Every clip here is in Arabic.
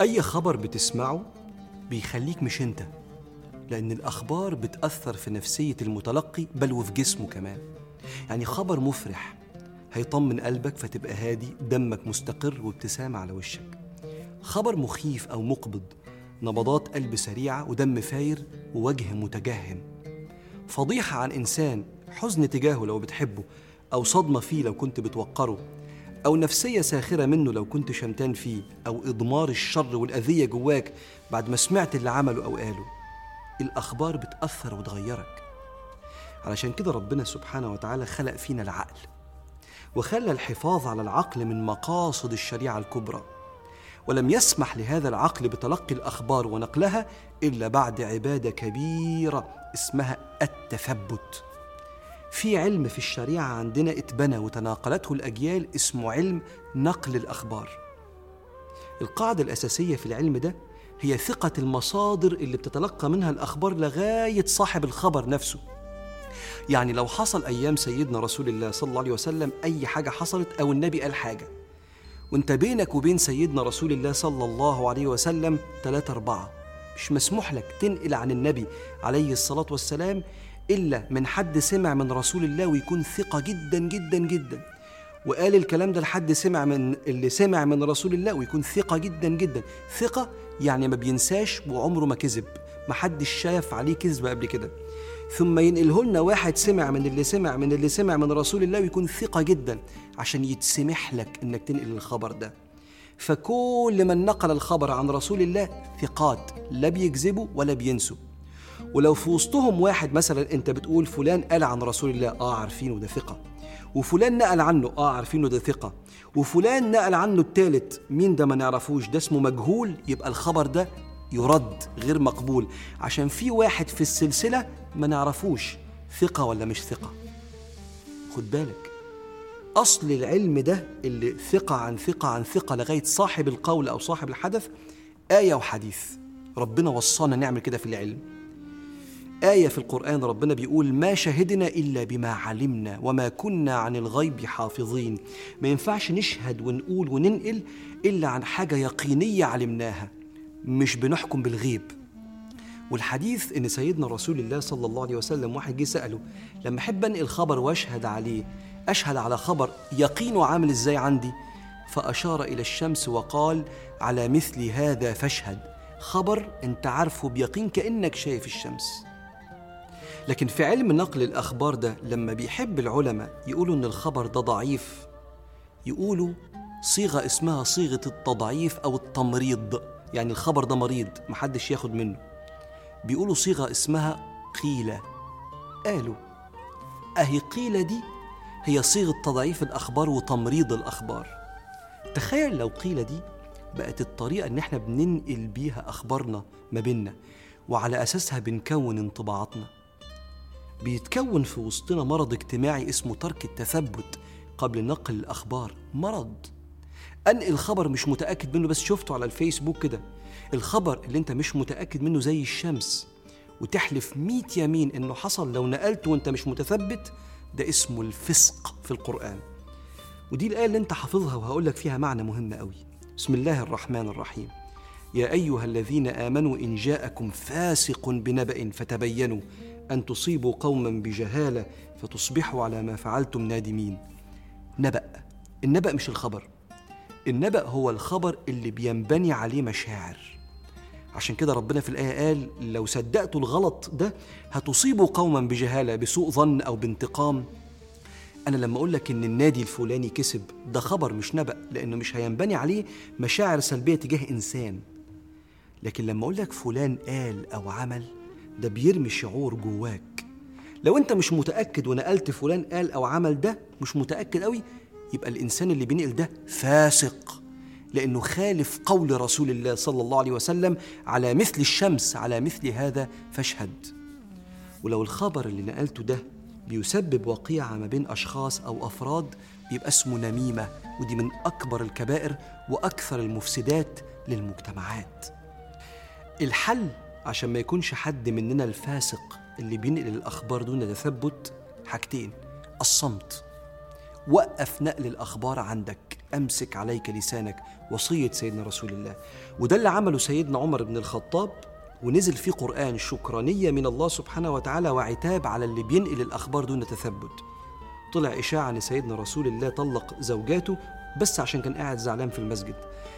أي خبر بتسمعه بيخليك مش أنت، لأن الأخبار بتأثر في نفسية المتلقي بل وفي جسمه كمان. يعني خبر مفرح هيطمن قلبك فتبقى هادي، دمك مستقر وابتسامة على وشك. خبر مخيف أو مقبض، نبضات قلب سريعة ودم فاير ووجه متجهم. فضيحة عن إنسان، حزن تجاهه لو بتحبه، أو صدمة فيه لو كنت بتوقره، أو نفسية ساخرة منه لو كنت شمتان فيه، أو إضمار الشر والأذية جواك بعد ما سمعت اللي عمله أو قاله. الأخبار بتأثر وتغيرك. علشان كده ربنا سبحانه وتعالى خلق فينا العقل، وخلى الحفاظ على العقل من مقاصد الشريعة الكبرى، ولم يسمح لهذا العقل بتلقي الأخبار ونقلها إلا بعد عبادة كبيرة اسمها التثبت. في علم في الشريعة عندنا اتبنى وتناقلته الأجيال اسمه علم نقل الأخبار. القاعدة الأساسية في العلم ده هي ثقة المصادر اللي بتتلقى منها الأخبار لغاية صاحب الخبر نفسه. يعني لو حصل أيام سيدنا رسول الله صلى الله عليه وسلم أي حاجة حصلت، أو النبي قال حاجة، وانت بينك وبين سيدنا رسول الله صلى الله عليه وسلم 3-4، مش مسموح لك تنقل عن النبي عليه الصلاة والسلام إلا من حد سمع من رسول الله ويكون ثقة جدا جدا جدا، وقال الكلام ده لحد سمع من اللي سمع من رسول الله ويكون ثقة جدا جدا. ثقة يعني ما بينساش وعمره ما كذب، ما حدش شاف عليه كذبة قبل كده. ثم ينقله لنا واحد سمع من اللي سمع من اللي سمع من رسول الله ويكون ثقة جدا، عشان يتسمح لك انك تنقل الخبر ده. فكل من نقل الخبر عن رسول الله ثقات، لا بيكذبوا ولا بينسوا. ولو في وسطهم واحد مثلا انت بتقول فلان قال عن رسول الله، عارفين وده ثقة، وفلان نقل عنه، عارفين وده ثقة، وفلان نقل عنه الثالث، مين ده ما نعرفوش، ده اسمه مجهول، يبقى الخبر ده يرد غير مقبول، عشان في واحد في السلسلة ما نعرفوش. ثقة ولا مش ثقة؟ خد بالك، أصل العلم ده اللي ثقة عن ثقة عن ثقة لغاية صاحب القول أو صاحب الحدث آية وحديث. ربنا وصانا نعمل كده في العلم. آية في القرآن ربنا بيقول: ما شهدنا إلا بما علمنا وما كنا عن الغيب حافظين. ما ينفعش نشهد ونقول وننقل إلا عن حاجة يقينية علمناها، مش بنحكم بالغيب. والحديث إن سيدنا رسول الله صلى الله عليه وسلم واحد جه سأله: لما أحب أنقل خبر وأشهد عليه، أشهد على خبر يقينه عامل إزاي عندي؟ فأشار إلى الشمس وقال: على مثل هذا فاشهد. خبر أنت عارفه بيقين كأنك شايف الشمس. لكن في علم نقل الأخبار ده لما بيحب العلماء يقولوا إن الخبر ده ضعيف، يقولوا صيغة اسمها صيغة التضعيف أو التمريض. يعني الخبر ده مريض محدش ياخد منه، بيقولوا صيغة اسمها قيلة. قالوا أهي قيلة دي هي صيغة تضعيف الأخبار وتمريض الأخبار. تخيل لو قيلة دي بقت الطريقة إن احنا بننقل بيها أخبارنا ما بيننا، وعلى أساسها بنكون انطباعاتنا. بيتكون في وسطنا مرض اجتماعي اسمه ترك التثبت قبل نقل الأخبار. مرض أنقل خبر مش متأكد منه، بس شفته على الفيسبوك كده، الخبر اللي انت مش متأكد منه زي الشمس، وتحلف 100 يمين انه حصل، لو نقلته وانت مش متثبت، ده اسمه الفسق في القرآن. ودي الآية اللي انت حافظها وهقولك فيها معنى مهم قوي. بسم الله الرحمن الرحيم: يا أيها الذين آمنوا إن جاءكم فاسق بنبأ فتبينوا أن تصيبوا قوما بجهالة فتصبحوا على ما فعلتم نادمين. نبأ، النبأ مش الخبر. النبأ هو الخبر اللي بينبني عليه مشاعر. عشان كده ربنا في الآية قال: لو صدقتوا الغلط ده هتصيبوا قوما بجهالة، بسوء ظن أو بانتقام. أنا لما أقولك إن النادي الفلاني كسب، ده خبر مش نبأ، لأنه مش هينبني عليه مشاعر سلبية تجاه إنسان. لكن لما أقولك فلان قال أو عمل، ده بيرمي شعور جواك. لو أنت مش متأكد ونقلت فلان قال أو عمل ده مش متأكد قوي، يبقى الإنسان اللي بينقل ده فاسق، لأنه خالف قول رسول الله صلى الله عليه وسلم: على مثل الشمس، على مثل هذا فاشهد. ولو الخبر اللي نقلته ده بيسبب وقيعة ما بين أشخاص أو أفراد، بيبقى اسمه نميمة، ودي من أكبر الكبائر وأكثر المفسدات للمجتمعات. الحل عشان ما يكونش حد مننا الفاسق اللي بينقل الأخبار دون تثبت، حاجتين: الصمت، وقف نقل الأخبار عندك، أمسك عليك لسانك، وصية سيدنا رسول الله. وده اللي عمله سيدنا عمر بن الخطاب، ونزل فيه قرآن شكرانية من الله سبحانه وتعالى وعتاب على اللي بينقل الأخبار دون تثبت. طلع إشاعة أن سيدنا رسول الله طلق زوجاته بس عشان كان قاعد زعلان في المسجد.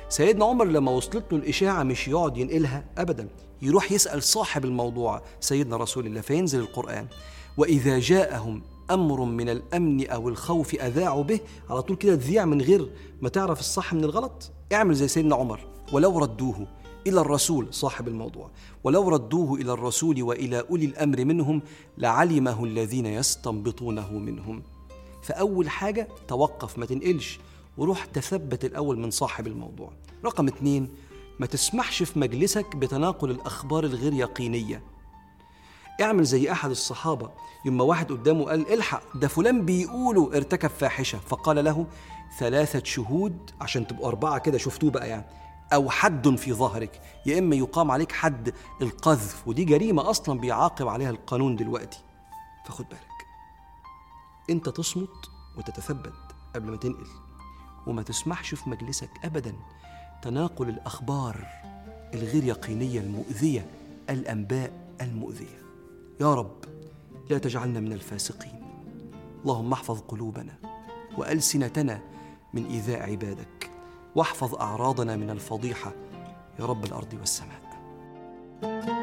سيدنا عمر لما وصلت له الإشاعة مش يقعد ينقلها أبدا، يروح يسأل صاحب الموضوع سيدنا رسول الله، فينزل القرآن: وإذا جاءهم أمر من الأمن أو الخوف أذاعوا به. على طول كده تذيع من غير ما تعرف الصح من الغلط. اعمل زي سيدنا عمر. ولو ردوه إلى الرسول، صاحب الموضوع، ولو ردوه إلى الرسول وإلى أولي الأمر منهم لعلمه الذين يستنبطونه منهم. فأول حاجة توقف، ما تنقلش، وروح تثبت الأول من صاحب الموضوع. رقم 2، ما تسمحش في مجلسك بتناقل الأخبار الغير يقينية. اعمل زي أحد الصحابة، يما واحد قدامه قال: الحق، ده فلان بيقولوا ارتكب فاحشة، فقال له: 3 شهود، عشان تبقوا 4 كده شفتوه بقى يعني، أو حد في ظهرك، يا إما يقام عليك حد القذف، ودي جريمة أصلا بيعاقب عليها القانون دلوقتي. فخد بالك، أنت تصمت وتتثبت قبل ما تنقل، وما تسمحش في مجلسك أبدا تناقل الأخبار الغير يقينية المؤذية، الأنباء المؤذية. يا رب لا تجعلنا من الفاسقين. اللهم احفظ قلوبنا وألسنتنا من إيذاء عبادك، واحفظ أعراضنا من الفضيحة يا رب الأرض والسماء.